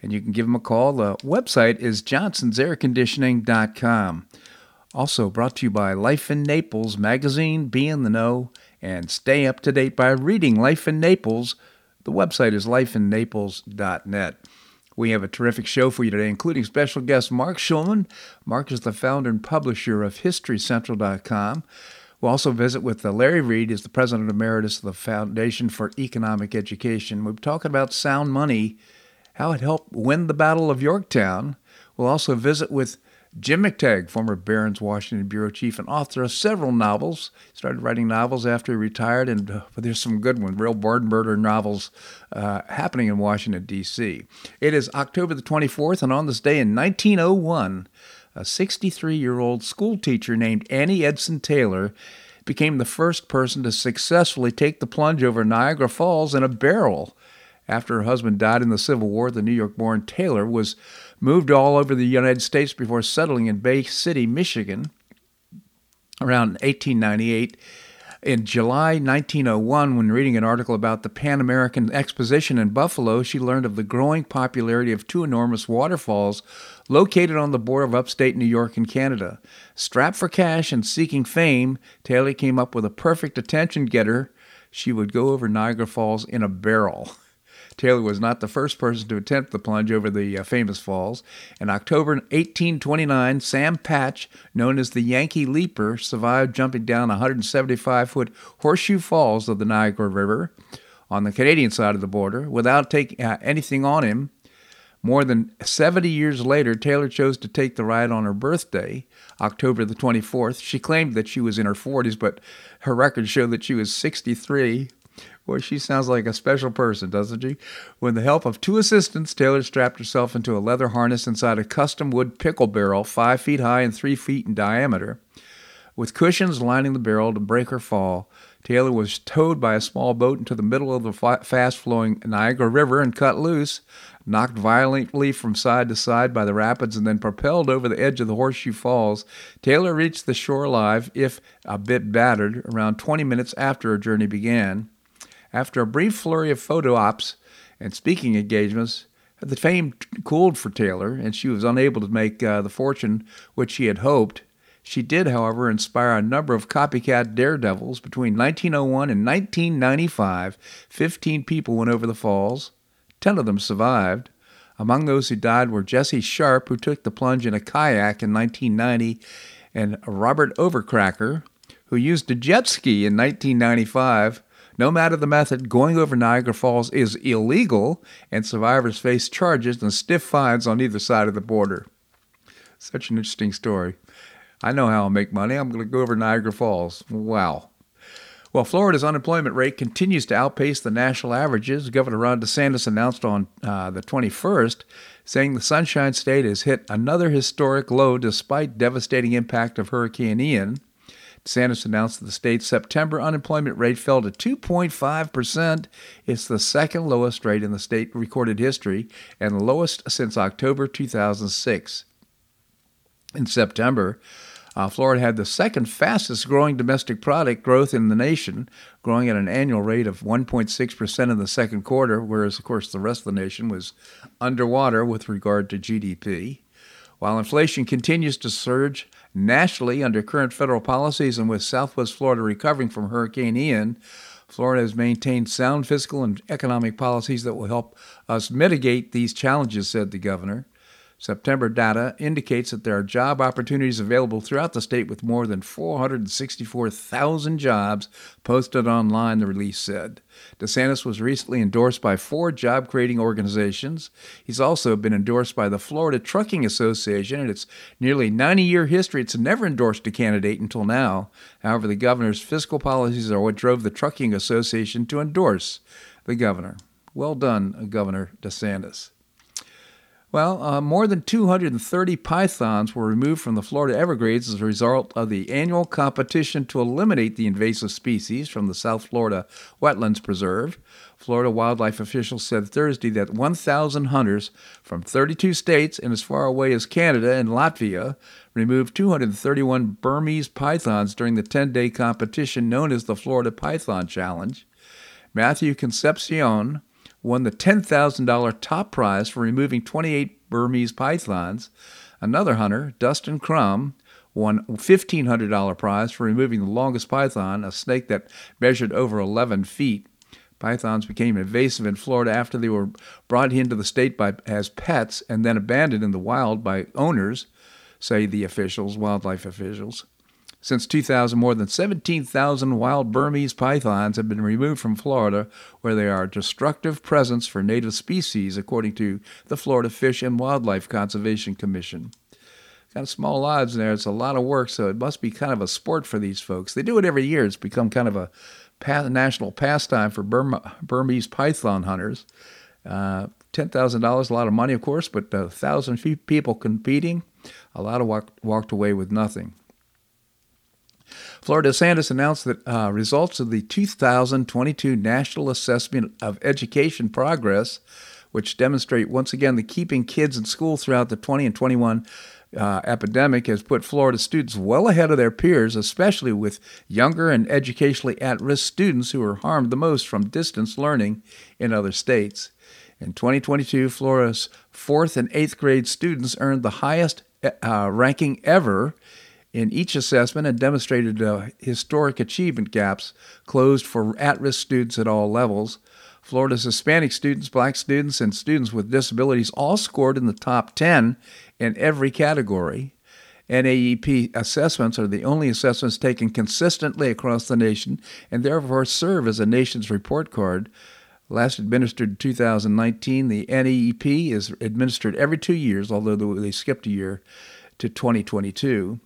and you can give them a call. The website is johnsonsairconditioning.com. Also brought to you by Life in Naples magazine. Be in the know and stay up to date by reading Life in Naples. The website is lifeinnaples.net. We have a terrific show for you today, including special guest Marc Schulman. Marc is the founder and publisher of historycentral.com. We'll also visit with Larry Reed, is the president emeritus of the Foundation for Economic Education. We'll be talking about sound money, how it helped win the Battle of Yorktown. We'll also visit with Jim McTague, former Barron's Washington bureau chief and author of several novels. He started writing novels after he retired, and there's some good ones, real barn murder novels happening in Washington, D.C. It is October the 24th, and on this day in 1901, a 63-year-old school teacher named Annie Edson Taylor became the first person to successfully take the plunge over Niagara Falls in a barrel. After her husband died in the Civil War, the New York-born Taylor was moved all over the United States before settling in Bay City, Michigan, around 1898. In July 1901, when reading an article about the Pan American Exposition in Buffalo, she learned of the growing popularity of two enormous waterfalls located on the border of upstate New York and Canada. Strapped for cash and seeking fame, Taylor came up with a perfect attention-getter. She would go over Niagara Falls in a barrel. Taylor was not the first person to attempt the plunge over the famous falls. In October 1829, Sam Patch, known as the Yankee Leaper, survived jumping down 175-foot Horseshoe Falls of the Niagara River on the Canadian side of the border without taking anything on him. More than 70 years later, Taylor chose to take the ride on her birthday, October the 24th. She claimed that she was in her 40s, but her records show that she was 63. Boy, she sounds like a special person, doesn't she? With the help of two assistants, Taylor strapped herself into a leather harness inside a custom wood pickle barrel 5 feet high and 3 feet in diameter. With cushions lining the barrel to break her fall, Taylor was towed by a small boat into the middle of the fast-flowing Niagara River and cut loose, knocked violently from side to side by the rapids and then propelled over the edge of the Horseshoe Falls. Taylor reached the shore alive, if a bit battered, around 20 minutes after her journey began. After a brief flurry of photo ops and speaking engagements, the fame cooled for Taylor, and she was unable to make the fortune which she had hoped. She did, however, inspire a number of copycat daredevils. Between 1901 and 1995, 15 people went over the falls. 10 of them survived. Among those who died were Jesse Sharp, who took the plunge in a kayak in 1990, and Robert Overcracker, who used a jet ski in 1995. No matter the method, going over Niagara Falls is illegal, and survivors face charges and stiff fines on either side of the border. Such an interesting story. I know how I'll make money. I'm going to go over Niagara Falls. Wow. Well, Florida's unemployment rate continues to outpace the national averages. Governor Ron DeSantis announced on the 21st, saying the Sunshine State has hit another historic low despite devastating impact of Hurricane Ian. DeSantis announced that the state's September unemployment rate fell to 2.5%. It's the second lowest rate in the state recorded history and lowest since October 2006. In September, Florida had the second fastest growing domestic product growth in the nation, growing at an annual rate of 1.6% in the second quarter, whereas, of course, the rest of the nation was underwater with regard to GDP. While inflation continues to surge nationally under current federal policies and with Southwest Florida recovering from Hurricane Ian, Florida has maintained sound fiscal and economic policies that will help us mitigate these challenges, said the governor. September data indicates that there are job opportunities available throughout the state with more than 464,000 jobs posted online, the release said. DeSantis was recently endorsed by 4 job-creating organizations. He's also been endorsed by the Florida Trucking Association. In its nearly 90-year history, it's never endorsed a candidate until now. However, the governor's fiscal policies are what drove the Trucking Association to endorse the governor. Well done, Governor DeSantis. Well, more than 230 pythons were removed from the Florida Everglades as a result of the annual competition to eliminate the invasive species from the South Florida Wetlands Preserve. Florida wildlife officials said Thursday that 1,000 hunters from 32 states and as far away as Canada and Latvia removed 231 Burmese pythons during the 10-day competition known as the Florida Python Challenge. Matthew Concepcion won the $10,000 top prize for removing 28 Burmese pythons. Another hunter, Dustin Crum, won a $1,500 prize for removing the longest python, a snake that measured over 11 feet. Pythons became invasive in Florida after they were brought into the state as pets and then abandoned in the wild by owners, say the officials, wildlife officials. Since 2000, more than 17,000 wild Burmese pythons have been removed from Florida, where they are a destructive presence for native species, according to the Florida Fish and Wildlife Conservation Commission. Kind of small odds there. It's a lot of work, so it must be kind of a sport for these folks. They do it every year. It's become kind of a national pastime for Burmese python hunters. $10,000, a lot of money, of course, but 1,000 people competing, a lot of walked away with nothing. Florida DeSantis announced that results of the 2022 National Assessment of Education Progress, which demonstrate once again the keeping kids in school throughout the 20 and 21 epidemic has put Florida students well ahead of their peers, especially with younger and educationally at-risk students who are harmed the most from distance learning in other states. In 2022, Florida's 4th and 8th grade students earned the highest ranking ever in each assessment and demonstrated historic achievement gaps closed for at-risk students at all levels. Florida's Hispanic students, black students, and students with disabilities all scored in the top 10 in every category. NAEP assessments are the only assessments taken consistently across the nation and therefore serve as a nation's report card. Last administered in 2019, the NAEP is administered every 2 years, although they skipped a year to 2022.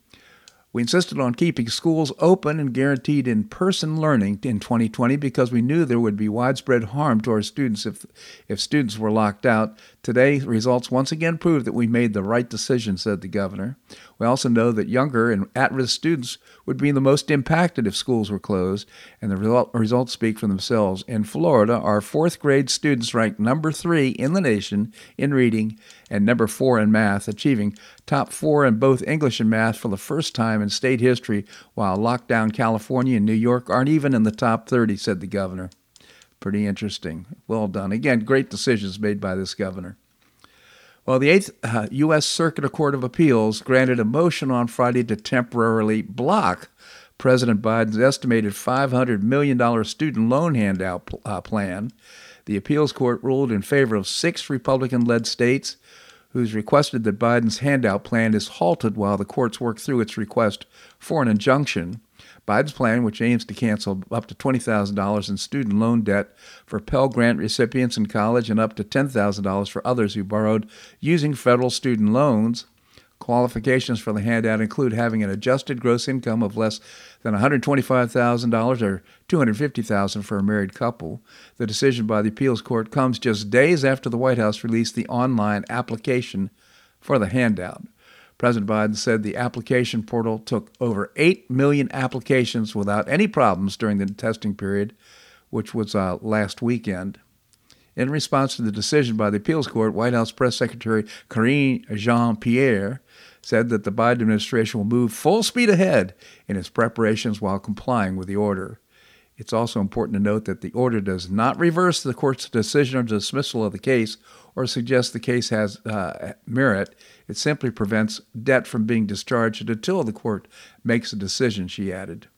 We insisted on keeping schools open and guaranteed in-person learning in 2020 because we knew there would be widespread harm to our students if students were locked out. Today, results once again prove that we made the right decision, said the governor. We also know that younger and at-risk students would be the most impacted if schools were closed, and the results speak for themselves. In Florida, our fourth-grade students ranked number 3 in the nation in reading and number 4 in math, achieving top 4 in both English and math for the first time in state history, while lockdown California and New York aren't even in the top 30, said the governor. Pretty interesting. Well done. Again, great decisions made by this governor. Well, the 8th U.S. Circuit Court of Appeals granted a motion on Friday to temporarily block President Biden's estimated $500 million student loan handout plan. The appeals court ruled in favor of 6 Republican-led states who's requested that Biden's handout plan is halted while the courts work through its request for an injunction. Biden's plan, which aims to cancel up to $20,000 in student loan debt for Pell Grant recipients in college and up to $10,000 for others who borrowed using federal student loans. Qualifications for the handout include having an adjusted gross income of less than $125,000 or $250,000 for a married couple. The decision by the appeals court comes just days after the White House released the online application for the handout. President Biden said the application portal took over 8 million applications without any problems during the testing period, which was last weekend. In response to the decision by the appeals court, White House Press Secretary Karine Jean-Pierre said that the Biden administration will move full speed ahead in its preparations while complying with the order. It's also important to note that the order does not reverse the court's decision or dismissal of the case or suggest the case has merit. It simply prevents debt from being discharged until the court makes a decision, she added.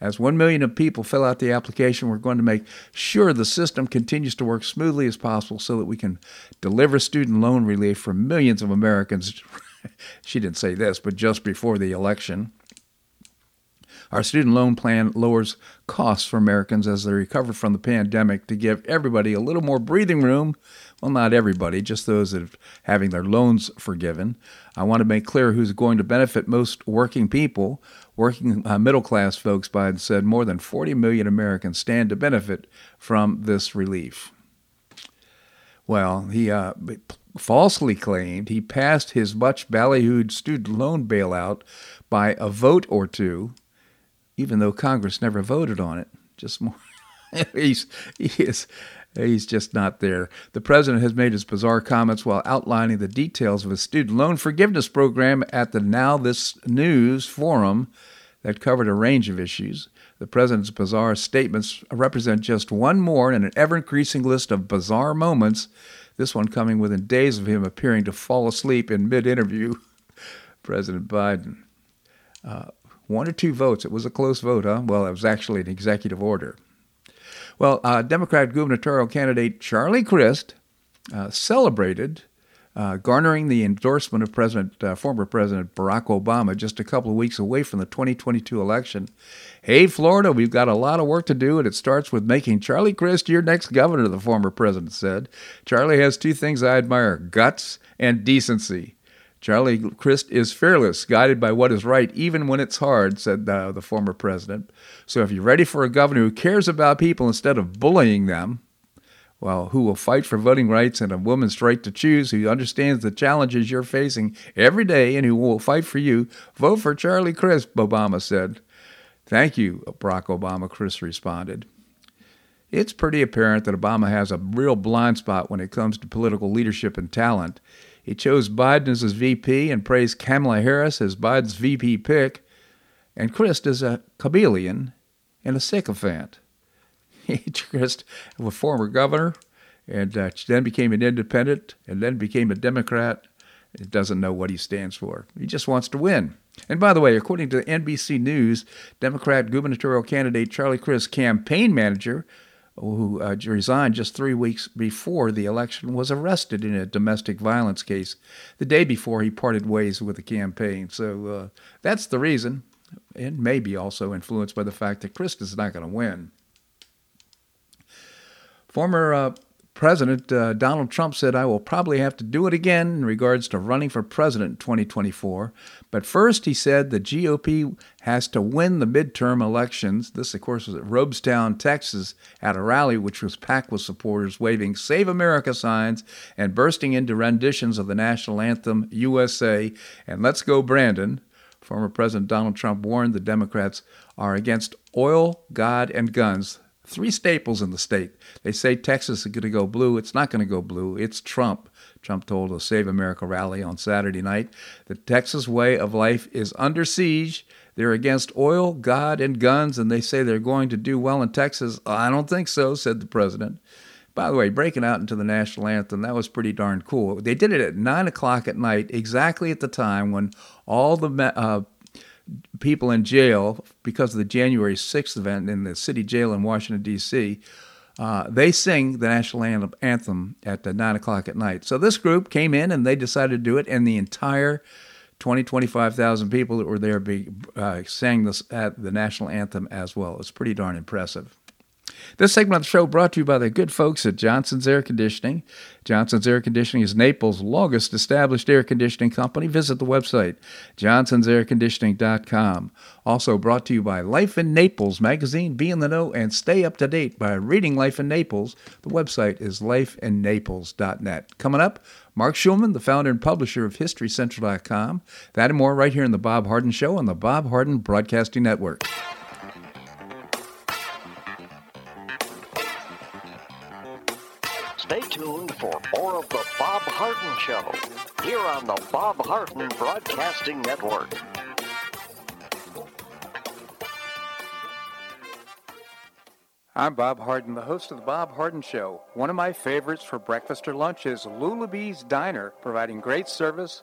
As 1 million people fill out the application, we're going to make sure the system continues to work smoothly as possible so that we can deliver student loan relief for millions of Americans. She didn't say this, but just before the election. Our student loan plan lowers costs for Americans as they recover from the pandemic to give everybody a little more breathing room. Well, not everybody, just those that are having their loans forgiven. I want to make clear who's going to benefit most: working people, working middle-class folks, Biden said. More than 40 million Americans stand to benefit from this relief. Well, he falsely claimed he passed his much ballyhooed student loan bailout by a vote or two, even though Congress never voted on it. Just more, he's just not there. The president has made his bizarre comments while outlining the details of a student loan forgiveness program at the Now This News forum that covered a range of issues. The president's bizarre statements represent just one more in an ever-increasing list of bizarre moments, this one coming within days of him appearing to fall asleep in mid-interview. President Biden. One or two votes. It was a close vote, huh? Well, it was actually an executive order. Well, Democrat gubernatorial candidate Charlie Crist celebrated garnering the endorsement of former President Barack Obama just a couple of weeks away from the 2022 election. Hey, Florida, we've got a lot of work to do, and it starts with making Charlie Crist your next governor, the former president said. Charlie has two things I admire, guts and decency. Charlie Crist is fearless, guided by what is right, even when it's hard, said the former president. So if you're ready for a governor who cares about people instead of bullying them, well, who will fight for voting rights and a woman's right to choose, who understands the challenges you're facing every day and who will fight for you, vote for Charlie Crist, Obama said. Thank you, Barack Obama, Crist responded. It's pretty apparent that Obama has a real blind spot when it comes to political leadership and talent. He chose Biden as his VP and praised Kamala Harris as Biden's VP pick, and Crist is a chameleon and a sycophant. Crist was a former governor, and then became an independent, and then became a Democrat. It doesn't know what he stands for. He just wants to win. And by the way, according to NBC News, Democrat gubernatorial candidate Charlie Crist, campaign manager, who resigned just 3 weeks before the election, was arrested in a domestic violence case the day before he parted ways with the campaign. So that's the reason, and maybe also influenced by the fact that Crist is not going to win. Former President Donald Trump said, I will probably have to do it again in regards to running for president in 2024. But first, he said the GOP has to win the midterm elections. This, of course, was at Robestown, Texas, at a rally which was packed with supporters waving Save America signs and bursting into renditions of the national anthem, USA, and Let's Go Brandon. Former President Donald Trump warned the Democrats are against oil, God, and guns. Three staples in the state. They say Texas is going to go blue. It's not going to go blue. It's Trump. Trump told a Save America rally on Saturday night. The Texas way of life is under siege. They're against oil, God, and guns, and they say they're going to do well in Texas. I don't think so, said the president. By the way, breaking out into the national anthem, that was pretty darn cool. They did it at 9 o'clock at night, exactly at the time when all the people in jail, because of the January 6th event in the city jail in Washington, D.C., they sing the national anthem at 9 o'clock at night. So this group came in and they decided to do it, and the entire 25,000 people that were there sang this at the national anthem as well. It's pretty darn impressive. This segment of the show brought to you by the good folks at Johnson's Air Conditioning. Johnson's Air Conditioning is Naples' longest established air conditioning company. Visit the website, johnsonsairconditioning.com. Also brought to you by Life in Naples magazine. Be in the know and stay up to date by reading Life in Naples. The website is lifeinnaples.net. Coming up, Marc Schulman, the founder and publisher of historycentral.com. That and more right here in The Bob Harden Show on the Bob Harden Broadcasting Network. Stay tuned for more of The Bob Harden Show, here on the Bob Harden Broadcasting Network. I'm Bob Harden, the host of The Bob Harden Show. One of my favorites for breakfast or lunch is Lulabee's Diner, providing great service,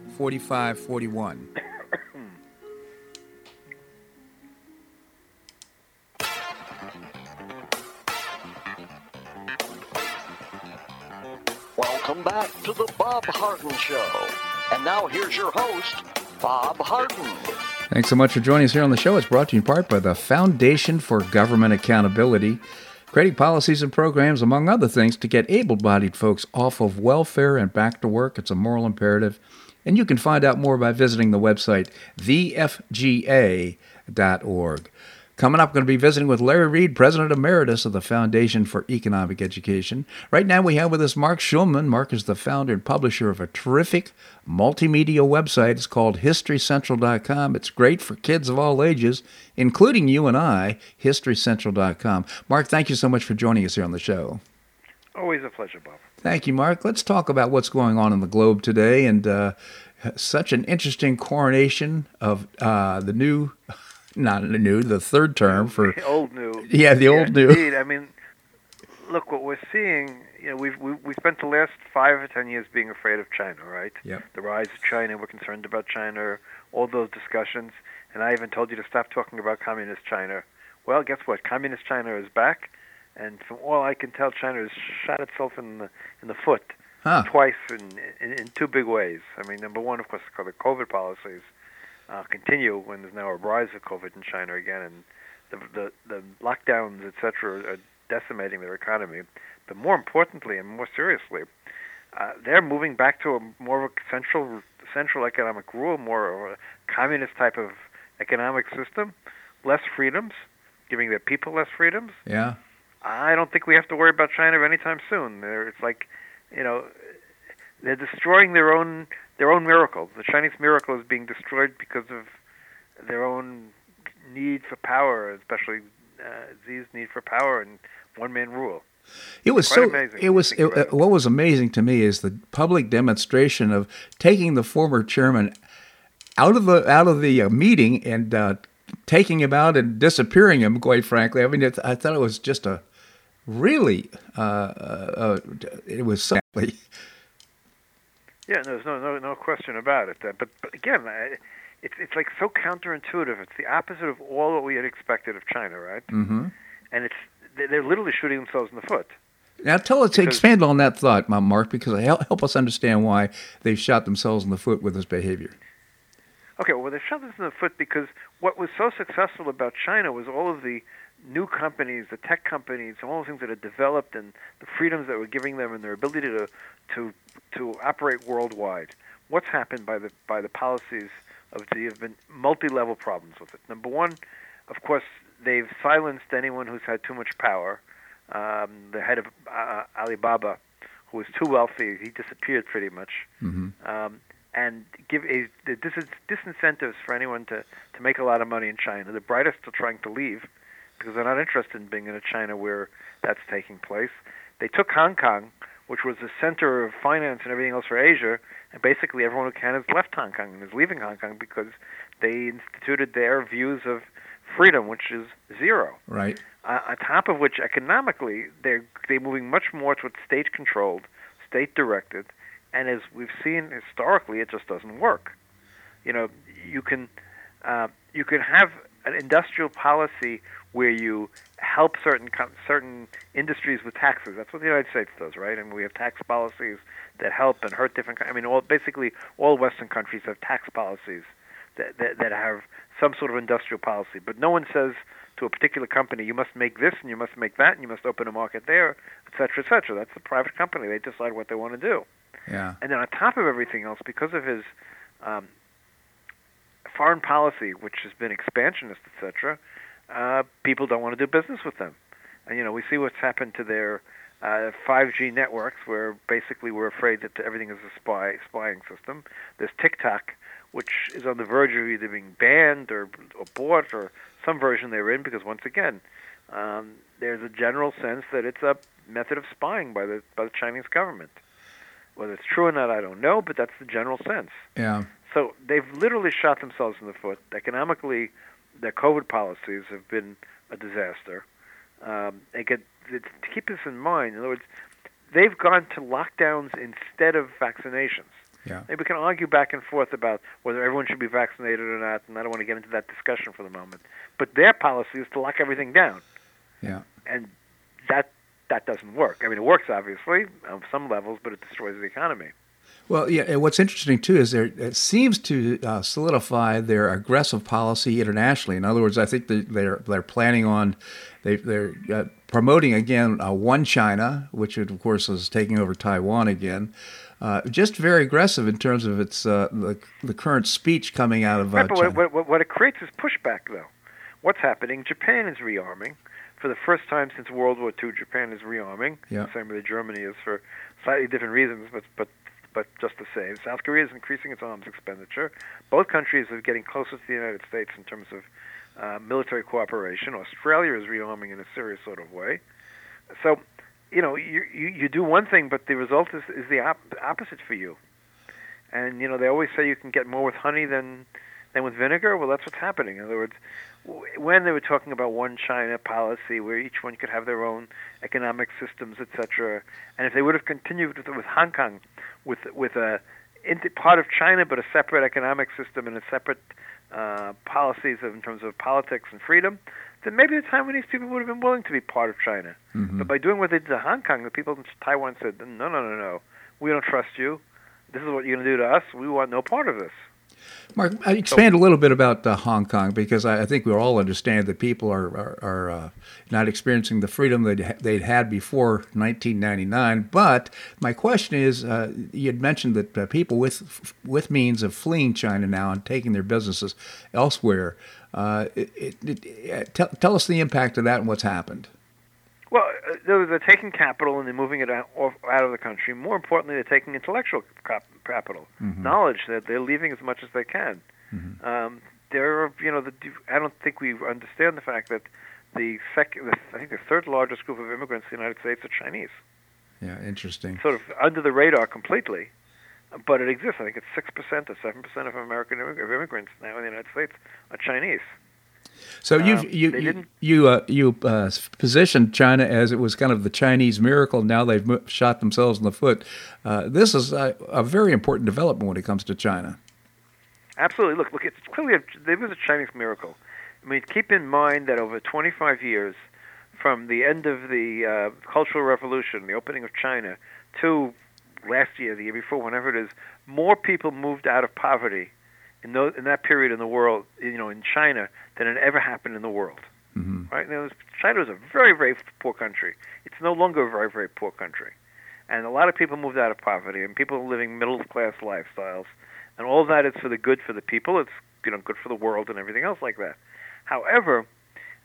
Welcome back to the Bob Harden Show. And now here's your host, Bob Harden. Thanks so much for joining us here on the show. It's brought to you in part by the Foundation for Government Accountability, creating policies and programs, among other things, to get able-bodied folks off of welfare and back to work. It's a moral imperative. And you can find out more by visiting the website, thefga.org. Coming up, going to be visiting with Larry Reed, President Emeritus of the Foundation for Economic Education. Right now we have with us Marc Schulman. Marc is the founder and publisher of a terrific multimedia website. It's called historycentral.com. It's great for kids of all ages, including you and I, historycentral.com. Marc, thank you so much for joining us here on the show. Always a pleasure, Bob. Thank you, Marc. Let's talk about what's going on in the globe today, and such an interesting coronation of the third term for old new. Yeah, the old new. Indeed. I mean, look what we're seeing. You know, we spent the last 5 or 10 years being afraid of China, right? Yep. The rise of China. We're concerned about China. All those discussions, and I even told you to stop talking about communist China. Well, guess what? Communist China is back, and from all I can tell, China has shot itself in the foot twice in two big ways. I mean, number one, of course, the COVID policies. Continue when there's now a rise of COVID in China again, and the lockdowns, et cetera, are decimating their economy. But more importantly and more seriously, they're moving back to a more of a central economic rule, more of a communist type of economic system, less freedoms, giving their people less freedoms. Yeah, I don't think we have to worry about China anytime soon. It's like, you know, they're destroying their own miracle. The Chinese miracle is being destroyed because of their own need for power, especially Xi's need for power and one-man rule. It was so amazing. What was amazing to me is the public demonstration of taking the former chairman out of the meeting and taking him out and disappearing him. Quite frankly, I mean, I thought it was just a really it was so. Yeah, there's no question about it. But again, it's like so counterintuitive. It's the opposite of all what we had expected of China, right? Mm-hmm. And they're literally shooting themselves in the foot. Now, expand on that thought, Marc, because help us understand why they've shot themselves in the foot with this behavior. Okay, well, they've shot themselves in the foot because what was so successful about China was all of the new companies, the tech companies, all the things that had developed, and the freedoms that were giving them, and their ability to operate worldwide. What's happened by the policies of Xi have been multi-level problems with it. Number one, of course, they've silenced anyone who's had too much power. The head of Alibaba, who was too wealthy, he disappeared pretty much. Mm-hmm. And the disincentives for anyone to make a lot of money in China. The brightest are trying to leave because they're not interested in being in a China where that's taking place. They took Hong Kong, which was the center of finance and everything else for Asia, and basically everyone who can has left Hong Kong and is leaving Hong Kong because they instituted their views of freedom, which is zero. Right. On top of which, economically, they're moving much more towards state-controlled, state-directed, and as we've seen historically, it just doesn't work. You know, you can have an industrial policy where you help certain industries with taxes. That's what the United States does, right? I mean, we have tax policies that help and hurt different. I mean, all Western countries have tax policies that have some sort of industrial policy, but no one says to a particular company, you must make this and you must make that and you must open a market there, et cetera, et cetera. That's the private company. They decide what they want to do. Yeah. And then on top of everything else, because of his foreign policy, which has been expansionist, et cetera, people don't want to do business with them. And, you know, we see what's happened to their 5G networks, where basically we're afraid that everything is a spying system. There's TikTok, which is on the verge of either being banned or bought or some version they're in, because once again, there's a general sense that it's a method of spying by the Chinese government. Whether it's true or not, I don't know, but that's the general sense. Yeah. So they've literally shot themselves in the foot. Economically, their COVID policies have been a disaster. To keep this in mind, in other words, they've gone to lockdowns instead of vaccinations. Yeah. Maybe we can argue back and forth about whether everyone should be vaccinated or not, and I don't want to get into that discussion for the moment. But their policy is to lock everything down. Yeah. And that doesn't work. I mean, it works, obviously, on some levels, but it destroys the economy. Well, yeah, and what's interesting, too, is it seems to solidify their aggressive policy internationally. In other words, I think they're planning on, they're promoting, again, one China, which, of course, is taking over Taiwan again. Just very aggressive in terms of its the current speech coming out of China. What it creates is pushback, though. What's happening? Japan is rearming. For the first time since World War II, Japan is rearming. Yeah. The same way Germany is, for slightly different reasons, but just the same. South Korea is increasing its arms expenditure. Both countries are getting closer to the United States in terms of military cooperation. Australia is rearming in a serious sort of way. So, you know, you do one thing, but the result is the opposite for you. And, you know, they always say you can get more with honey than with vinegar. Well, that's what's happening. In other words, when they were talking about one China policy, where each one could have their own economic systems, etc., and if they would have continued with Hong Kong, with a part of China but a separate economic system and a separate policies in terms of politics and freedom, then maybe the Taiwanese people would have been willing to be part of China. Mm-hmm. But by doing what they did to Hong Kong, the people in Taiwan said, no, we don't trust you. This is what you're going to do to us. We want no part of this. Mark, expand a little bit about Hong Kong, because I think we all understand that people are not experiencing the freedom that they'd had before 1999. But my question is, you had mentioned that people with means of fleeing China now and taking their businesses elsewhere. Tell us the impact of that and what's happened. Well, they're taking capital and they're moving it out of the country. More importantly, they're taking intellectual capital, mm-hmm. knowledge that they're leaving as much as they can. Mm-hmm. I don't think we understand the fact that I think the third largest group of immigrants in the United States are Chinese. Yeah, interesting. Sort of under the radar completely, but it exists. I think it's 6% or 7% of American immigrants now in the United States are Chinese. So you positioned China as it was kind of the Chinese miracle. Now they've shot themselves in the foot. This is a very important development when it comes to China. Absolutely. Look, it's clearly there was a Chinese miracle. I mean, keep in mind that over 25 years, from the end of the Cultural Revolution, the opening of China, to last year, the year before, whenever it is, more people moved out of poverty in that period in the world, you know, in China, than it ever happened in the world. Mm-hmm. Right? Now, China was a very, very poor country. It's no longer a very, very poor country. And a lot of people moved out of poverty, and people are living middle-class lifestyles. And all that is for the good for the people. It's, you know, good for the world and everything else like that. However,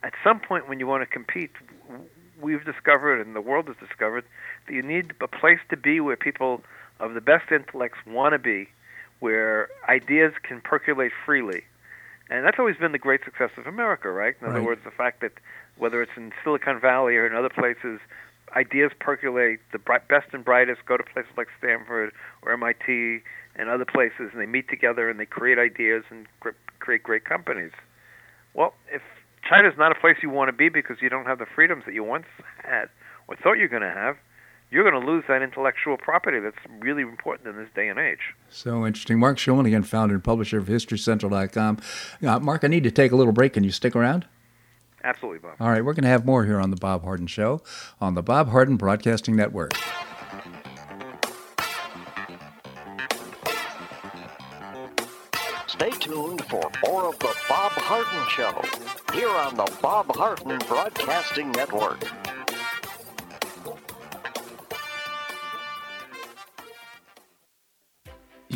at some point when you want to compete, we've discovered, and the world has discovered, that you need a place to be where people of the best intellects want to be, where ideas can percolate freely. And that's always been the great success of America, right? In other words, the fact that whether it's in Silicon Valley or in other places, ideas percolate. The best and brightest go to places like Stanford or MIT and other places, and they meet together and they create ideas and create great companies. Well, if China's not a place you want to be because you don't have the freedoms that you once had or thought you're going to have. You're going to lose that intellectual property that's really important in this day and age. So interesting. Marc Schulman, again, founder and publisher of historycentral.com. Mark, I need to take a little break. Can you stick around? Absolutely, Bob. All right, we're going to have more here on The Bob Harden Show on the Bob Harden Broadcasting Network. Stay tuned for more of The Bob Harden Show here on the Bob Harden Broadcasting Network.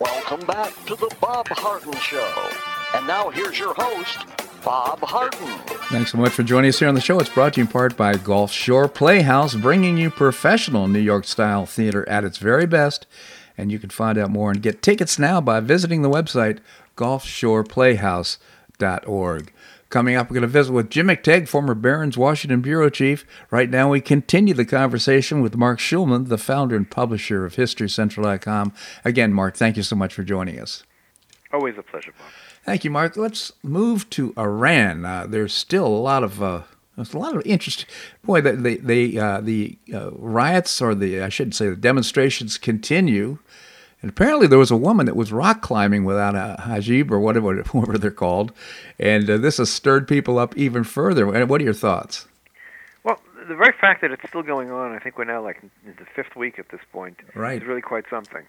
Welcome back to the Bob Harden Show. And now here's your host, Bob Harden. Thanks so much for joining us here on the show. It's brought to you in part by Gulf Shore Playhouse, bringing you professional New York-style theater at its very best. And you can find out more and get tickets now by visiting the website golfshoreplayhouse.org. Coming up, we're going to visit with Jim McTague, former Barron's Washington Bureau Chief. Right now, we continue the conversation with Marc Schulman, the founder and publisher of HistoryCentral.com. Again, Mark, thank you so much for joining us. Always a pleasure, Bob. Thank you, Mark. Let's move to Iran. There's still a lot of interest. Boy, the riots, or the demonstrations continue. And apparently there was a woman that was rock climbing without a hijab or whatever they're called. And this has stirred people up even further. And what are your thoughts? Well, the very fact that it's still going on, I think we're now like in the fifth week at this point, right, is really quite something.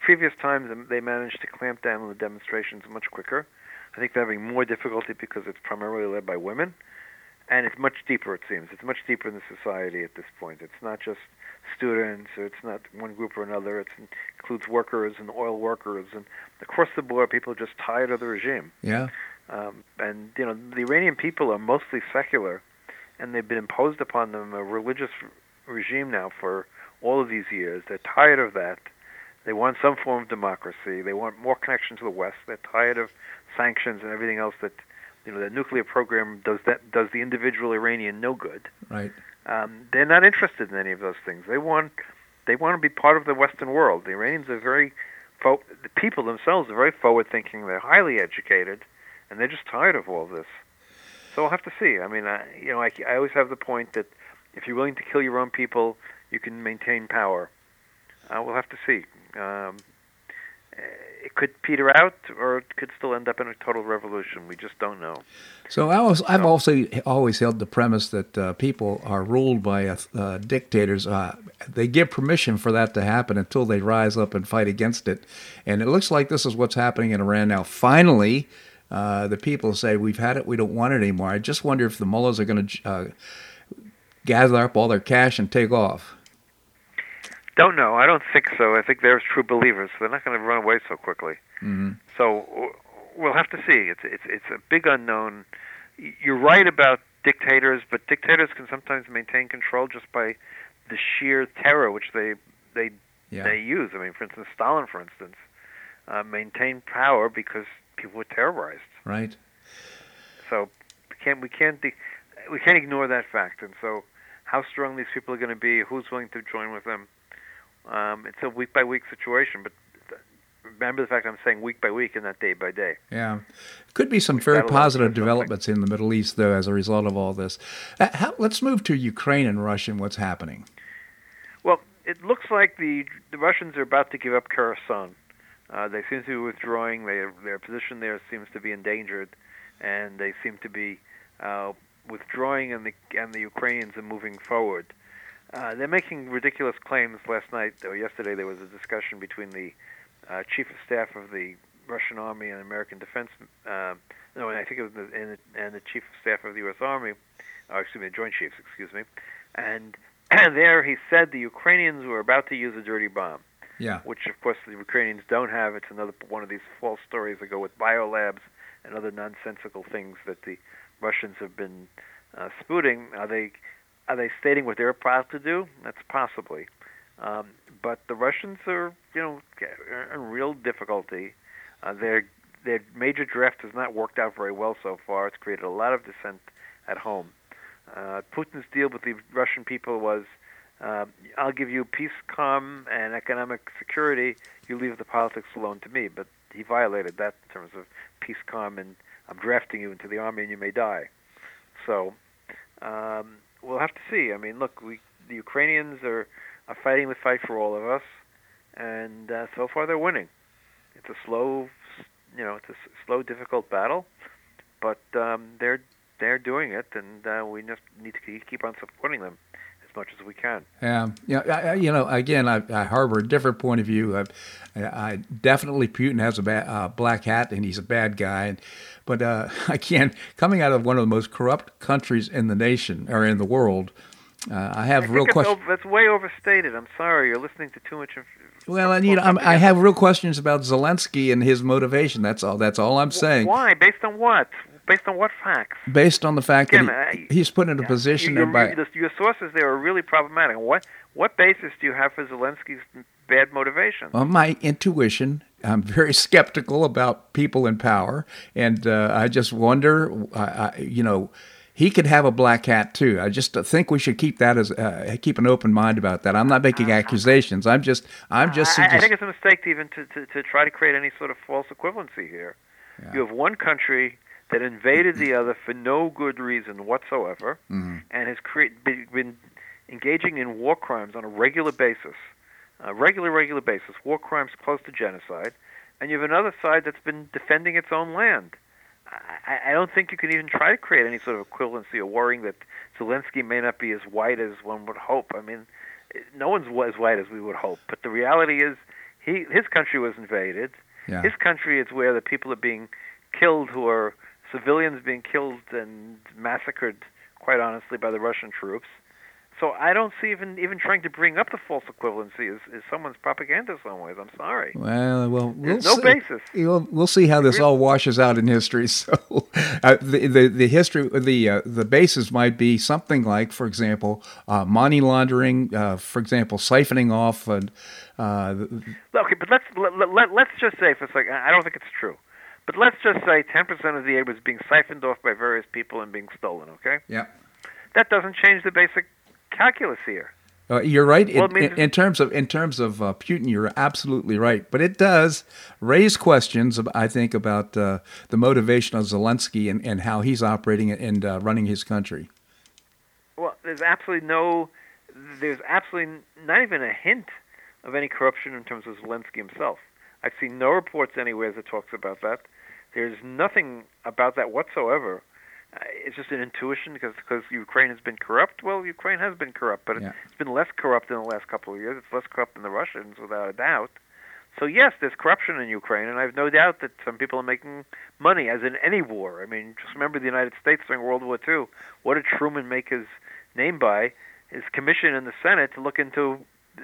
Previous times they managed to clamp down on the demonstrations much quicker. I think they're having more difficulty because it's primarily led by women. And it's much deeper, it seems. It's much deeper in the society at this point. It's not just students, or it's not one group or another. It includes workers and oil workers. And across the board, people are just tired of the regime. Yeah. The Iranian people are mostly secular, and they've been imposed upon them a religious regime now for all of these years. They're tired of that. They want some form of democracy. They want more connection to the West. They're tired of sanctions and everything else that... the nuclear program does the individual Iranian no good. Right. They're not interested in any of those things. They want to be part of the Western world. The Iranians are the people themselves are very forward-thinking. They're highly educated, and they're just tired of all this. So we'll have to see. I mean, I always have the point that if you're willing to kill your own people, you can maintain power. We'll have to see. It could peter out, or it could still end up in a total revolution. We just don't know. So I've also always held the premise that people are ruled by dictators. They give permission for that to happen until they rise up and fight against it. And it looks like this is what's happening in Iran now. Finally, the people say, we've had it, we don't want it anymore. I just wonder if the mullahs are going to gather up all their cash and take off. Don't know. I don't think so. I think they're true believers. They're not going to run away so quickly. Mm-hmm. So we'll have to see. It's a big unknown. you're right about dictators, but dictators can sometimes maintain control just by the sheer terror which they use. I mean, for instance, Stalin, for instance, maintained power because people were terrorized. Right. So we can't ignore that fact. And so, how strong these people are going to be, who's willing to join with them, it's a week by week situation. But remember the fact I'm saying week by week and not day by day. Yeah. Could be some very positive developments in the Middle East, though, as a result of all this. Let's move to Ukraine and Russia and what's happening. Well, it looks like the Russians are about to give up Kherson. They seem to be withdrawing. Their position there seems to be endangered, and they seem to be withdrawing, and the Ukrainians are moving forward. They're making ridiculous claims. Last night or yesterday, there was a discussion between the chief of staff of the Russian Army and American Defense. And the chief of staff of the U.S. Army, the Joint Chiefs. And there he said the Ukrainians were about to use a dirty bomb. Yeah. Which of course the Ukrainians don't have. It's another one of these false stories that go with biolabs and other nonsensical things that the Russians have been spouting. Are they stating what they're about to do? That's possibly. But the Russians are in real difficulty. Their major draft has not worked out very well so far. It's created a lot of dissent at home. Putin's deal with the Russian people was, I'll give you peace, calm, and economic security. You leave the politics alone to me. But he violated that in terms of peace, calm, and I'm drafting you into the army and you may die. So we'll have to see. I mean, look, the Ukrainians are fighting the fight for all of us, and so far they're winning. It's a slow, difficult battle, but they're doing it, and we just need to keep on supporting them as much as we can. I harbor a different point of view. I definitely Putin has a black hat, and he's a bad guy. But I can't, coming out of one of the most corrupt countries in the nation or in the world. I have real questions. That's way overstated. I'm sorry, you're listening to too much. I have real questions about Zelensky and his motivation. That's all. That's all I'm saying. Why? Based on what? Based on what facts? Based on the fact that he's put in a position. Your sources there are really problematic. What basis do you have for Zelensky's bad motivation? Well, my intuition. I'm very skeptical about people in power, and I just wonder. He could have a black hat too. I just think we should keep that as keep an open mind about that. I'm not making accusations. I'm just. I think it's a mistake to even to try to create any sort of false equivalency here. Yeah. You have one country that invaded the other for no good reason whatsoever, and has been engaging in war crimes on a regular basis, war crimes close to genocide, and you have another side that's been defending its own land. I don't think you can even try to create any sort of equivalency or worrying that Zelensky may not be as white as one would hope. I mean, no one's as white as we would hope. But the reality is his country was invaded. Yeah. His country is where the people are being killed, who are civilians being killed and massacred, quite honestly, by the Russian troops. So I don't see even trying to bring up the false equivalency is someone's propaganda in some ways. I'm sorry. Well, there's no basis. We'll see how this all washes out in history. So the history, the basis might be something like, for example, money laundering. For example, siphoning off. Okay, but let's just say for a second, I don't think it's true. But let's just say 10% of the aid was being siphoned off by various people and being stolen. Okay. Yeah. That doesn't change the basic calculus here. You're right. Well, in terms of Putin, you're absolutely right. But it does raise questions, I think, about the motivation of Zelensky and how he's operating and running his country. Well, there's absolutely not even a hint of any corruption in terms of Zelensky himself. I've seen no reports anywhere that talks about that. There's nothing about that whatsoever. It's just an intuition because Ukraine has been corrupt. Well, Ukraine has been corrupt, but it's been less corrupt in the last couple of years. It's less corrupt than the Russians, without a doubt. So, yes, there's corruption in Ukraine, and I have no doubt that some people are making money, as in any war. I mean, just remember the United States during World War II. What did Truman make his name by? His commission in the Senate to look into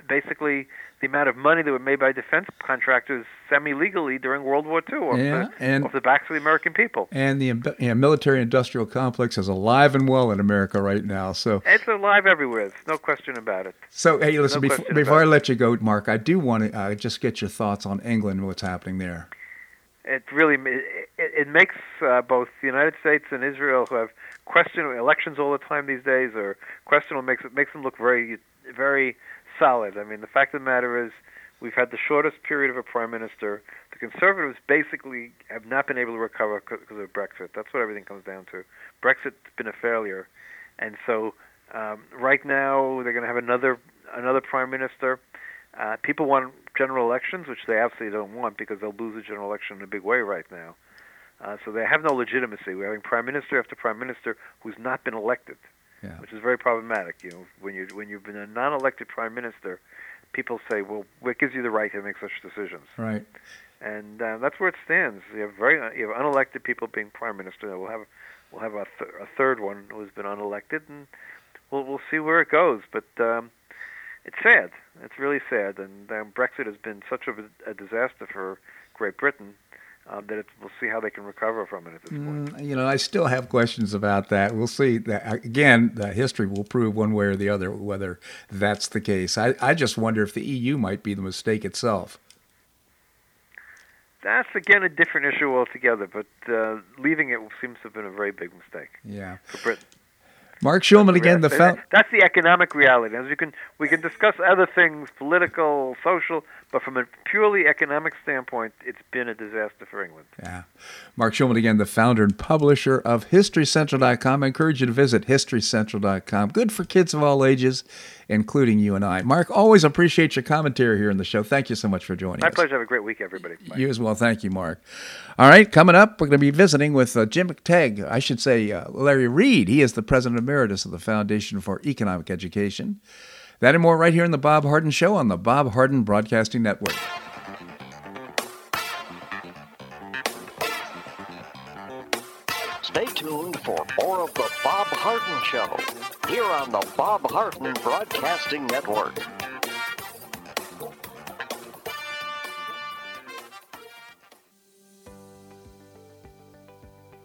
basically the amount of money that was made by defense contractors semi-legally during World War II off the backs of the American people. And the military-industrial complex is alive and well in America right now. So it's alive everywhere. There's no question about it. So, hey, listen, before I let you go, Mark, I do want to just get your thoughts on England and what's happening there. It really it makes both the United States and Israel, who have questioned elections all the time these days, or questionable, makes them look very, very solid. I mean, the fact of the matter is we've had the shortest period of a prime minister. The Conservatives basically have not been able to recover because of Brexit. That's what everything comes down to. Brexit's been a failure. And so right now they're going to have another prime minister. People want general elections, which they absolutely don't want because they'll lose the general election in a big way right now. So they have no legitimacy. We're having prime minister after prime minister who's not been elected. Yeah. Which is very problematic. You know, when you've been a non-elected prime minister, people say, "Well, what gives you the right to make such decisions?" Right. And that's where it stands. You have unelected people being prime minister. We'll have a third one who's been unelected, and we'll see where it goes. But it's sad. It's really sad. And Brexit has been such a disaster for Great Britain. That we'll see how they can recover from it at this point. I still have questions about that. We'll see. Again, history will prove one way or the other whether that's the case. I just wonder if the EU might be the mistake itself. That's, again, a different issue altogether, but leaving it seems to have been a very big mistake for Britain. Marc Schulman, again, that's the economic reality. As we can discuss other things, political, social, but from a purely economic standpoint, it's been a disaster for England. Yeah. Marc Schulman, again, the founder and publisher of HistoryCentral.com. I encourage you to visit HistoryCentral.com. Good for kids of all ages, including you and I. Mark, always appreciate your commentary here on the show. Thank you so much for joining us. My pleasure. Have a great week, everybody. Bye. You as well. Thank you, Mark. All right, coming up, we're going to be visiting with Jim McTague. I should say Larry Reed. He is the president of Emeritus of the Foundation for Economic Education. That and more right here in the Bob Harden Show on the Bob Harden Broadcasting Network. Stay tuned for more of the Bob Harden Show here on the Bob Harden Broadcasting Network.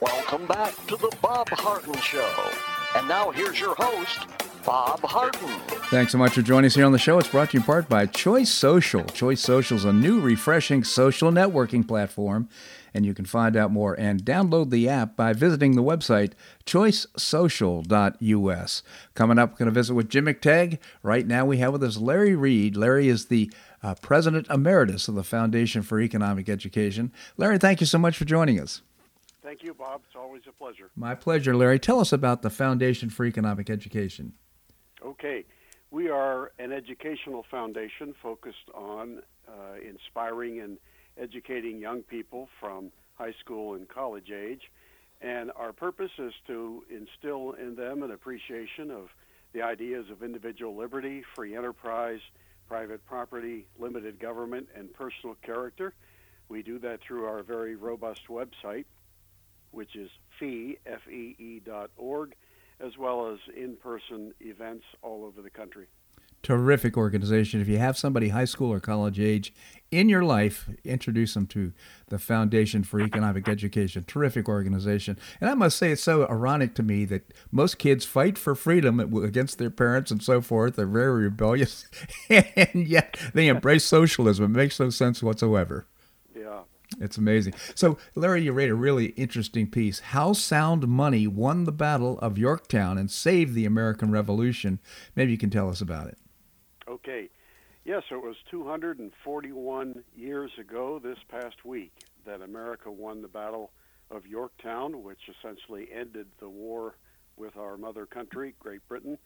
Welcome back to the Bob Harden Show. And now here's your host, Bob Harden. Thanks so much for joining us here on the show. It's brought to you in part by Choice Social. Choice Social is a new, refreshing social networking platform, and you can find out more and download the app by visiting the website choicesocial.us. Coming up, we're going to visit with Jim McTague. Right now, we have with us Larry Reed. Larry is the President Emeritus of the Foundation for Economic Education. Larry, thank you so much for joining us. Thank you, Bob. It's always a pleasure. My pleasure, Larry. Tell us about the Foundation for Economic Education. Okay. We are an educational foundation focused on inspiring and educating young people from high school and college age. And our purpose is to instill in them an appreciation of the ideas of individual liberty, free enterprise, private property, limited government, and personal character. We do that through our very robust website, which is fee.org, as well as in-person events all over the country. Terrific organization. If you have somebody high school or college age in your life, introduce them to the Foundation for Economic Education. Terrific organization. And I must say, it's so ironic to me that most kids fight for freedom against their parents and so forth. They're very rebellious, and yet they embrace socialism. It makes no sense whatsoever. Yeah. It's amazing. So, Larry, you read a really interesting piece, How Sound Money Won the Battle of Yorktown and Saved the American Revolution. Maybe you can tell us about it. Okay. Yes, it was 241 years ago this past week that America won the Battle of Yorktown, which essentially ended the war with our mother country, Great Britain.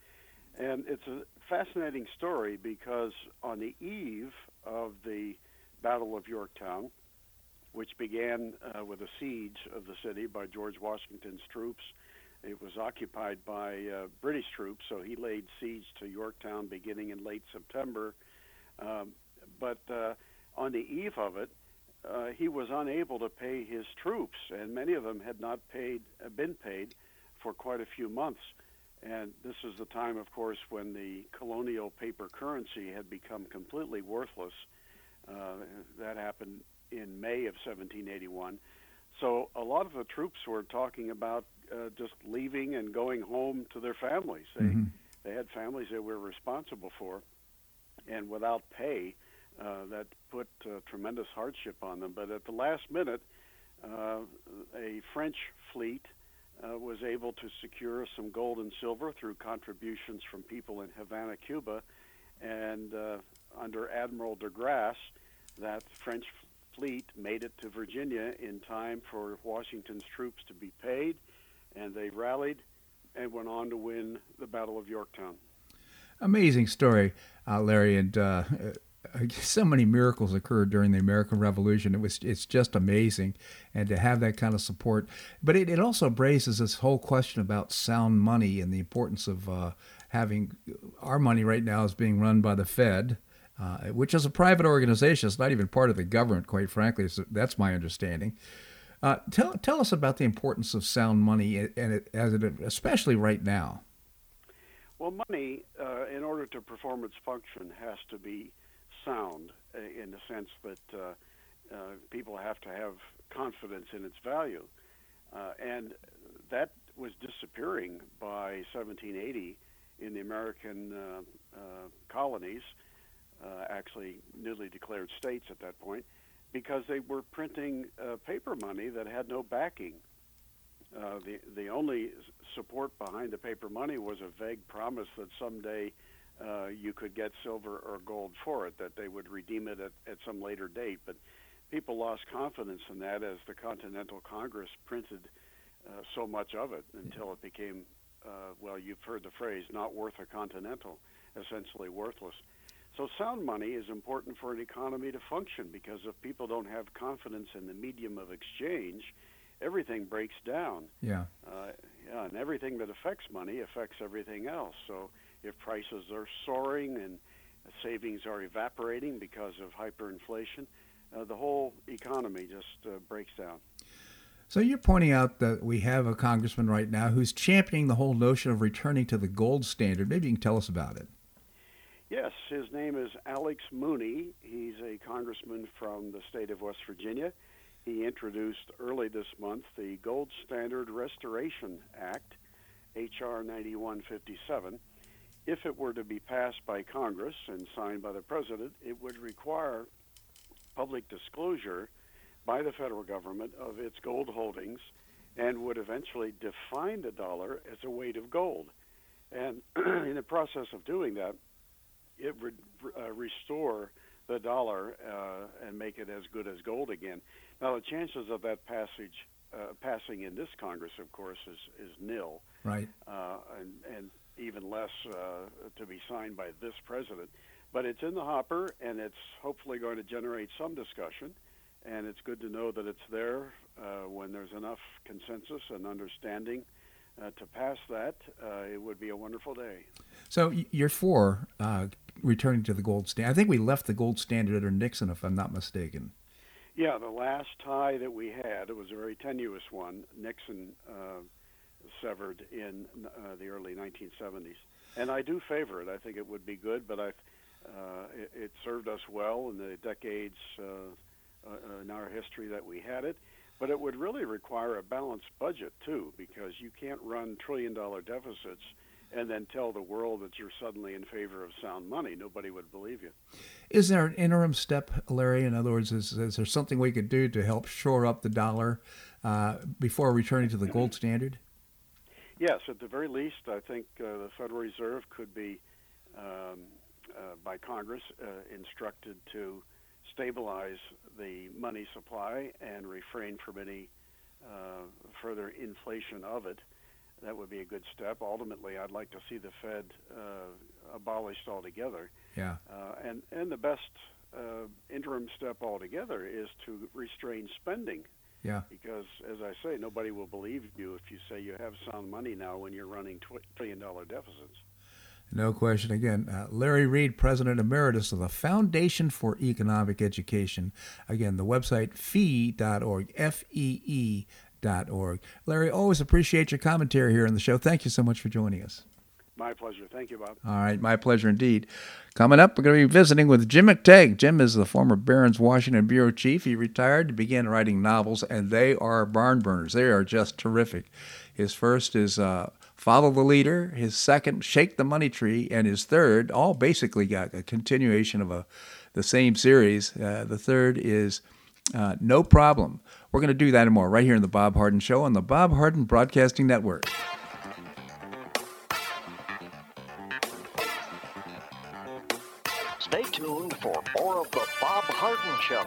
And it's a fascinating story because on the eve of the Battle of Yorktown, which began with a siege of the city by George Washington's troops. It was occupied by British troops, so he laid siege to Yorktown beginning in late September. But on the eve of it, he was unable to pay his troops, and many of them had not been paid for quite a few months. And this is the time, of course, when the colonial paper currency had become completely worthless. That happened in May of 1781. So a lot of the troops were talking about just leaving and going home to their families. They had families they were responsible for, and without pay, that put tremendous hardship on them. But at the last minute, a French fleet was able to secure some gold and silver through contributions from people in Havana, Cuba, and under Admiral de Grasse, that French fleet made it to Virginia in time for Washington's troops to be paid, and they rallied and went on to win the Battle of Yorktown. Amazing story, Larry, and so many miracles occurred during the American Revolution. It's just amazing, and to have that kind of support. But it also raises this whole question about sound money and the importance of having our money right now is being run by the Fed, which is a private organization. It's not even part of the government, quite frankly. That's my understanding. Tell us about the importance of sound money, especially right now. Well, money, in order to perform its function, has to be sound in the sense that people have to have confidence in its value. And that was disappearing by 1780 in the American colonies. Actually newly declared states at that point, because they were printing paper money that had no backing. The only support behind the paper money was a vague promise that someday you could get silver or gold for it, that they would redeem it at some later date. But people lost confidence in that as the Continental Congress printed so much of it until it became, well, you've heard the phrase, not worth a continental, essentially worthless. So sound money is important for an economy to function, because if people don't have confidence in the medium of exchange, everything breaks down. Yeah. And everything that affects money affects everything else. So if prices are soaring and savings are evaporating because of hyperinflation, the whole economy just breaks down. So you're pointing out that we have a congressman right now who's championing the whole notion of returning to the gold standard. Maybe you can tell us about it. Yes, his name is Alex Mooney. He's a congressman from the state of West Virginia. He introduced early this month the Gold Standard Restoration Act, H.R. 9157. if it were to be passed by Congress and signed by the president, it would require public disclosure by the federal government of its gold holdings and would eventually define the dollar as a weight of gold. And in the process of doing that, it would restore the dollar and make it as good as gold again. Now, the chances of that passing in this Congress, of course, is nil. Right. And even less to be signed by this president. But it's in the hopper, and it's hopefully going to generate some discussion. And it's good to know that it's there when there's enough consensus and understanding to pass that. It would be a wonderful day. So you're for returning to the gold standard. I think we left the gold standard under Nixon, if I'm not mistaken. Yeah, the last tie that we had, it was a very tenuous one. Nixon severed in the early 1970s. And I do favor it. I think it would be good, but it served us well in the decades in our history that we had it. But it would really require a balanced budget, too, because you can't run trillion-dollar deficits and then tell the world that you're suddenly in favor of sound money. Nobody would believe you. Is there an interim step, Larry? In other words, is there something we could do to help shore up the dollar before returning to the gold standard? Yes, at the very least, I think the Federal Reserve could be, by Congress, instructed to stabilize the money supply and refrain from any further inflation of it. That would be a good step. Ultimately, I'd like to see the Fed abolished altogether. Yeah. And the best interim step altogether is to restrain spending. Yeah. Because, as I say, nobody will believe you if you say you have sound money now when you're running trillion-dollar deficits. No question. Again, Larry Reed, President Emeritus of the Foundation for Economic Education. Again, the website fee.org, FEE.org. Larry, always appreciate your commentary here on the show. Thank you so much for joining us. My pleasure. Thank you, Bob. All right. My pleasure indeed. Coming up, we're going to be visiting with Jim McTague. Jim is the former Barron's, Washington bureau chief. He retired and began writing novels, and they are barn burners. They are just terrific. His first is Follow the Leader. His second, Shake the Money Tree. And his third, all basically got a continuation of the same series. The third is No Problem. We're going to do that and more right here in The Bob Harden Show on the Bob Harden Broadcasting Network. Stay tuned for more of The Bob Harden Show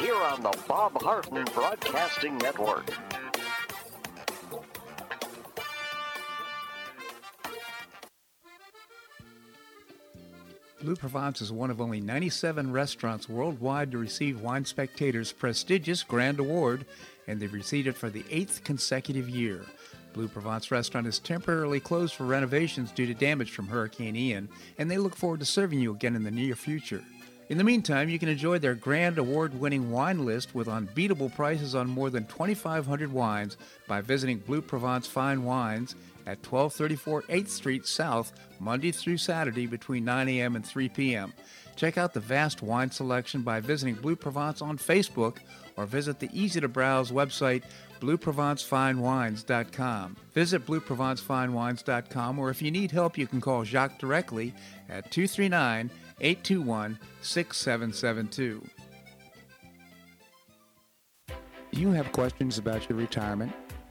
here on the Bob Harden Broadcasting Network. Blue Provence is one of only 97 restaurants worldwide to receive Wine Spectator's prestigious Grand Award, and they've received it for the 8th consecutive year. Blue Provence Restaurant is temporarily closed for renovations due to damage from Hurricane Ian, and they look forward to serving you again in the near future. In the meantime, you can enjoy their Grand Award-winning wine list with unbeatable prices on more than 2,500 wines by visiting Blue Provence Fine Wines at 1234 8th Street South, Monday through Saturday between 9 a.m. and 3 p.m. Check out the vast wine selection by visiting Blue Provence on Facebook or visit the easy-to-browse website BlueProvenceFineWines.com. Visit BlueProvenceFineWines.com, or if you need help, you can call Jacques directly at 239-821-6772. Do you have questions about your retirement?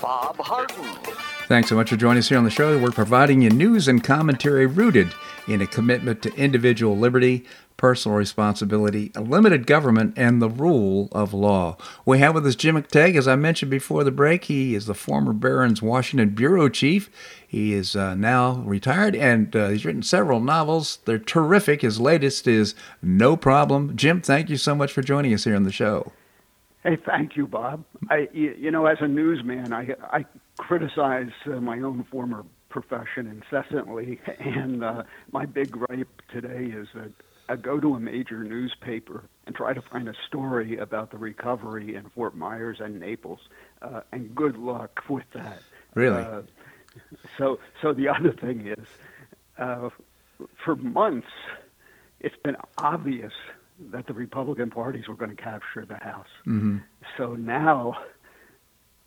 Bob Harden. Thanks so much for joining us here on the show. We're providing you news and commentary rooted in a commitment to individual liberty, personal responsibility, limited government, and the rule of law. We have with us Jim McTague. As I mentioned before the break, he is the former Barron's Washington Bureau Chief. He is now retired, and he's written several novels. They're terrific. His latest is No Problem. Jim, thank you so much for joining us here on the show. Hey, thank you, Bob. You know, as a newsman, I criticize my own former profession incessantly, and my big gripe today is that I go to a major newspaper and try to find a story about the recovery in Fort Myers and Naples, and good luck with that. Really? So the other thing is, for months, it's been obvious that the Republican parties were going to capture the House. Mm-hmm. So now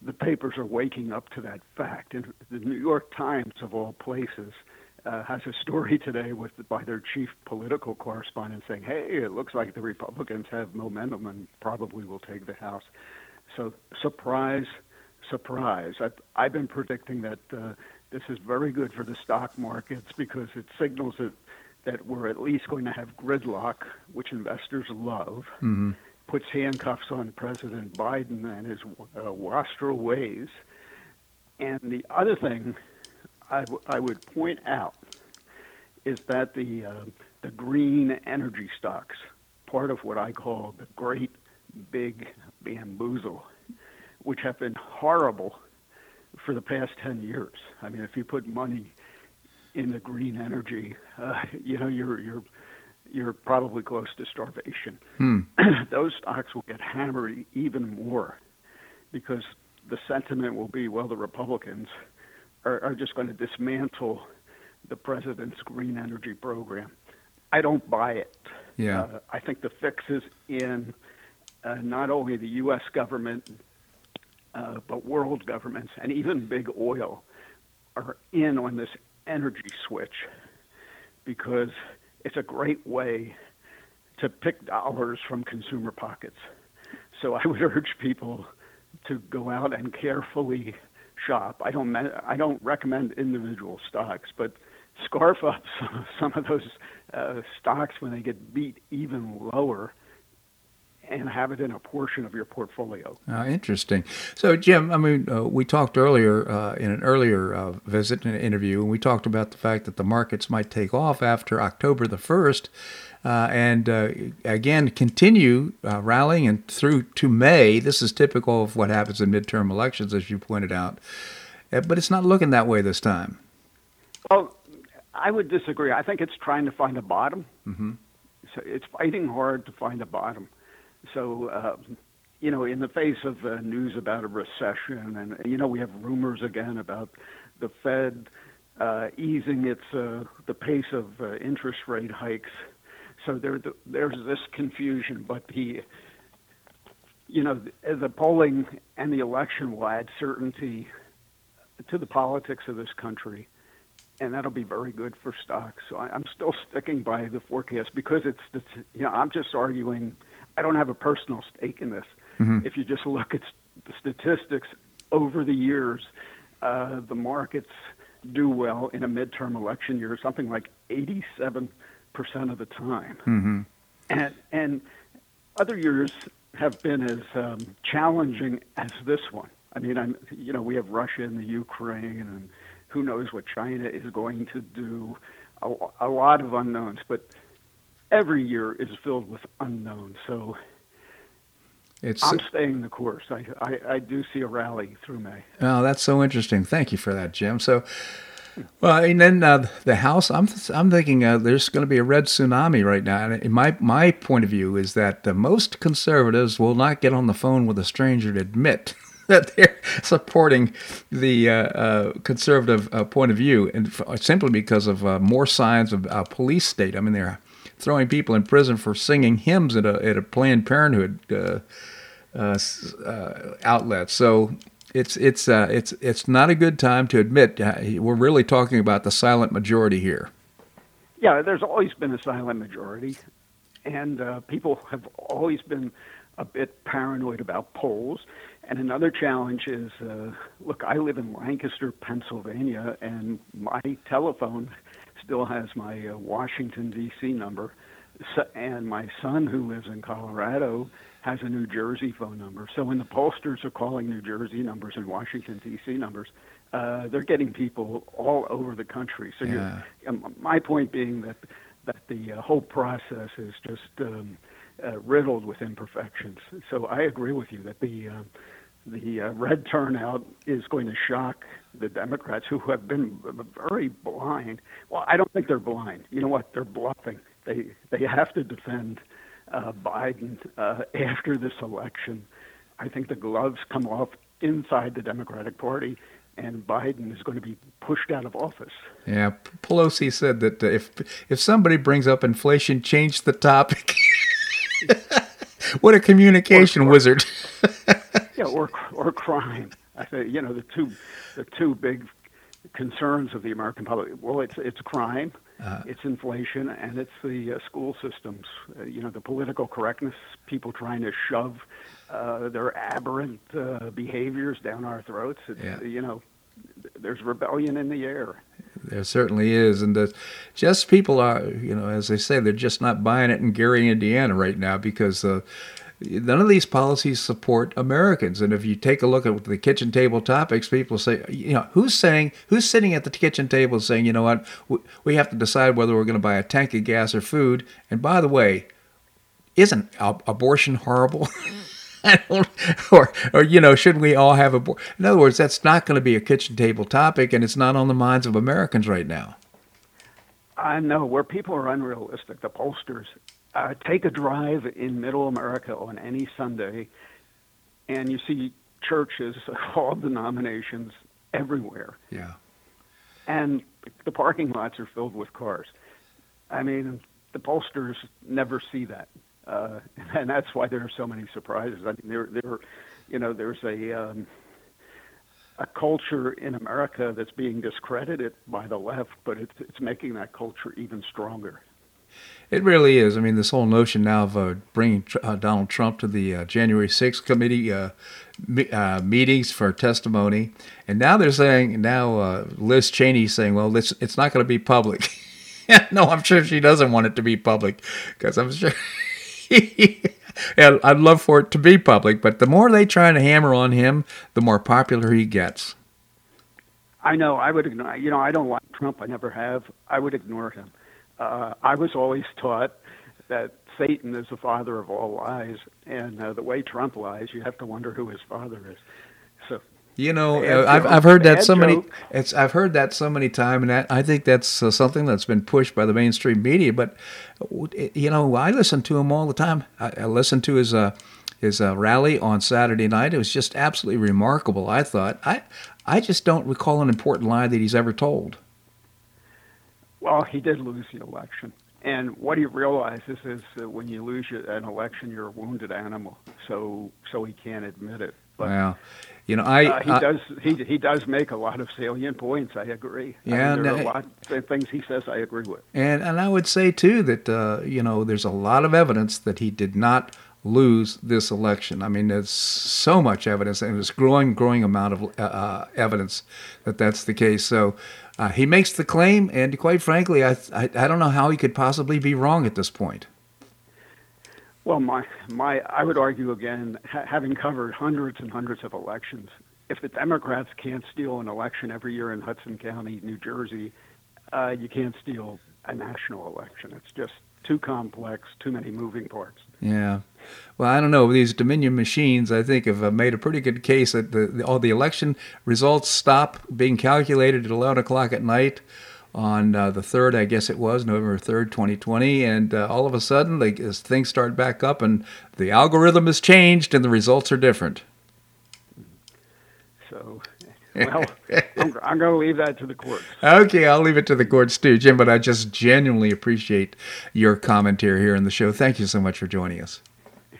the papers are waking up to that fact. And the New York Times, of all places, has a story today by their chief political correspondent saying, hey, it looks like the Republicans have momentum and probably will take the House. So surprise, surprise. I've been predicting that this is very good for the stock markets because it signals that we're at least going to have gridlock, which investors love, mm-hmm. puts handcuffs on President Biden and his wastrel ways. And the other thing I would point out is that the green energy stocks, part of what I call the great big bamboozle, which have been horrible for the past 10 years. I mean, if you put money in the green energy, you're probably close to starvation. Those stocks will get hammered even more because the sentiment will be, well, the Republicans are just going to dismantle the president's green energy program. I don't buy it. Yeah. I think the fix is in not only the U.S. government, but world governments, and even big oil are in on this energy switch because it's a great way to pick dollars from consumer pockets. So I would urge people to go out and carefully shop. I don't recommend individual stocks, but scarf up some of those stocks when they get beat even lower and have it in a portion of your portfolio. Interesting. So, Jim, I mean, we talked earlier in an earlier visit and interview, and we talked about the fact that the markets might take off after October the 1st and again, continue rallying and through to May. This is typical of what happens in midterm elections, as you pointed out. But it's not looking that way this time. Well, I would disagree. I think it's trying to find a bottom. Mm-hmm. So it's fighting hard to find a bottom. So, you know, in the face of news about a recession and, you know, we have rumors again about the Fed easing the pace of interest rate hikes. So there's this confusion, but the polling and the election will add certainty to the politics of this country, and that'll be very good for stocks. So I'm still sticking by the forecast because I'm just arguing I don't have a personal stake in this. Mm-hmm. If you just look at the statistics over the years, the markets do well in a midterm election year, something like 87% of the time. Mm-hmm. And other years have been as challenging as this one. I mean, we have Russia and the Ukraine, and who knows what China is going to do, a lot of unknowns. But every year is filled with unknown, so I'm staying the course. I do see a rally through May. Oh, that's so interesting. Thank you for that, Jim. So, well, and then the House, I'm thinking there's going to be a red tsunami right now. And my point of view is that the most conservatives will not get on the phone with a stranger to admit that they're supporting the conservative point of view, and simply because of more signs of police state. I mean, they're throwing people in prison for singing hymns at a Planned Parenthood outlet. So it's not a good time to admit we're really talking about the silent majority here. Yeah, there's always been a silent majority, And people have always been a bit paranoid about polls. And another challenge is, look, I live in Lancaster, Pennsylvania, and my telephone still has my Washington, D.C. number. So, and my son, who lives in Colorado, has a New Jersey phone number. So when the pollsters are calling New Jersey numbers and Washington, D.C. numbers, they're getting people all over the country. So yeah. My point being that the whole process is just riddled with imperfections. So I agree with you that the red turnout is going to shock the Democrats, who have been very blind. Well, I don't think they're blind. You know what? They're bluffing. They have to defend Biden after this election. I think the gloves come off inside the Democratic Party, and Biden is going to be pushed out of office. Yeah, Pelosi said that if somebody brings up inflation, change the topic. What a communication wizard! Yeah, or crime. I say, you know, the two big concerns of the American public. Well, it's crime, it's inflation, and it's the school systems. You know, the political correctness, people trying to shove their aberrant behaviors down our throats. You know, there's rebellion in the air. There certainly is, and just people are, you know, as they say, they're just not buying it in Gary, Indiana right now, because none of these policies support Americans. And if you take a look at the kitchen table topics, people say, you know, who's sitting at the kitchen table saying, you know what, we have to decide whether we're going to buy a tank of gas or food. And by the way, isn't abortion horrible? Or you know, shouldn't we all have abortion? In other words, that's not going to be a kitchen table topic, and it's not on the minds of Americans right now. I know, where people are unrealistic, the pollsters. Take a drive in middle America on any Sunday, and you see churches of all denominations everywhere. Yeah. And the parking lots are filled with cars. I mean, the pollsters never see that. And that's why there are so many surprises. I mean, you know, there's a culture in America that's being discredited by the left, but it's making that culture even stronger. It really is. I mean, this whole notion now of bringing Donald Trump to the January 6th committee meetings for testimony, and now they're saying, Liz Cheney's saying, well, it's not going to be public. No, I'm sure she doesn't want it to be public, because I'm sure I'd love for it to be public, but the more they try to hammer on him, the more popular he gets. I know. I would ignore. You know, I don't like Trump. I never have. I would ignore him. I was always taught that Satan is the father of all lies, and the way Trump lies, you have to wonder who his father is. So, you know, I've heard that so many. I've heard that so many times, and I think that's something that's been pushed by the mainstream media. But you know, I listen to him all the time. I listened to his rally on Saturday night. It was just absolutely remarkable. I thought I just don't recall an important lie that he's ever told. Well, he did lose the election. And what he realizes is that when you lose an election, you're a wounded animal. So he can't admit it. But, wow. You know, he does make a lot of salient points. I agree. Yeah, I mean, there are a lot of things he says I agree with. And I would say too that you know, there's a lot of evidence that he did not lose this election. I mean, there's so much evidence, and it's growing amount of evidence that that's the case. So he makes the claim, and quite frankly, I don't know how he could possibly be wrong at this point. Well, I would argue again, having covered hundreds and hundreds of elections, if the Democrats can't steal an election every year in Hudson County, New Jersey, you can't steal a national election. It's just too complex, too many moving parts. Yeah. Well, I don't know. These Dominion machines, I think, have made a pretty good case that all the election results stop being calculated at 11 o'clock at night on the 3rd, I guess it was, November 3rd, 2020. And all of a sudden, as things start back up and the algorithm has changed and the results are different. So, well, I'm going to leave that to the courts. Okay, I'll leave it to the courts too, Jim, but I just genuinely appreciate your commentary here in the show. Thank you so much for joining us.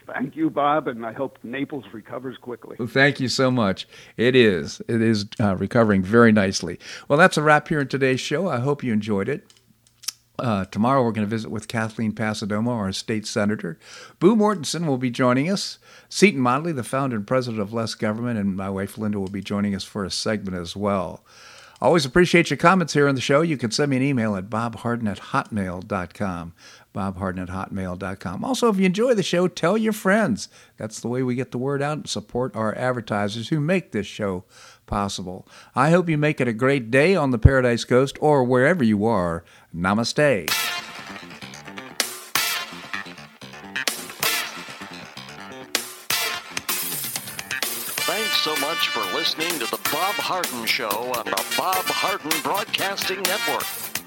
Thank you, Bob, and I hope Naples recovers quickly. Well, thank you so much. It is recovering very nicely. Well, that's a wrap here in today's show. I hope you enjoyed it. Tomorrow we're going to visit with Kathleen Pasadomo, our state senator. Boo Mortensen will be joining us. Seton Motley, the founder and president of Less Government, and my wife Linda will be joining us for a segment as well. Always appreciate your comments here on the show. You can send me an email at bobharden@hotmail.com. bobharden@hotmail.com. Also, if you enjoy the show, tell your friends. That's the way we get the word out and support our advertisers who make this show possible. I hope you make it a great day on the Paradise Coast or wherever you are. Namaste. Thanks so much for listening to The Bob Harden Show on the Bob Harden Broadcasting Network.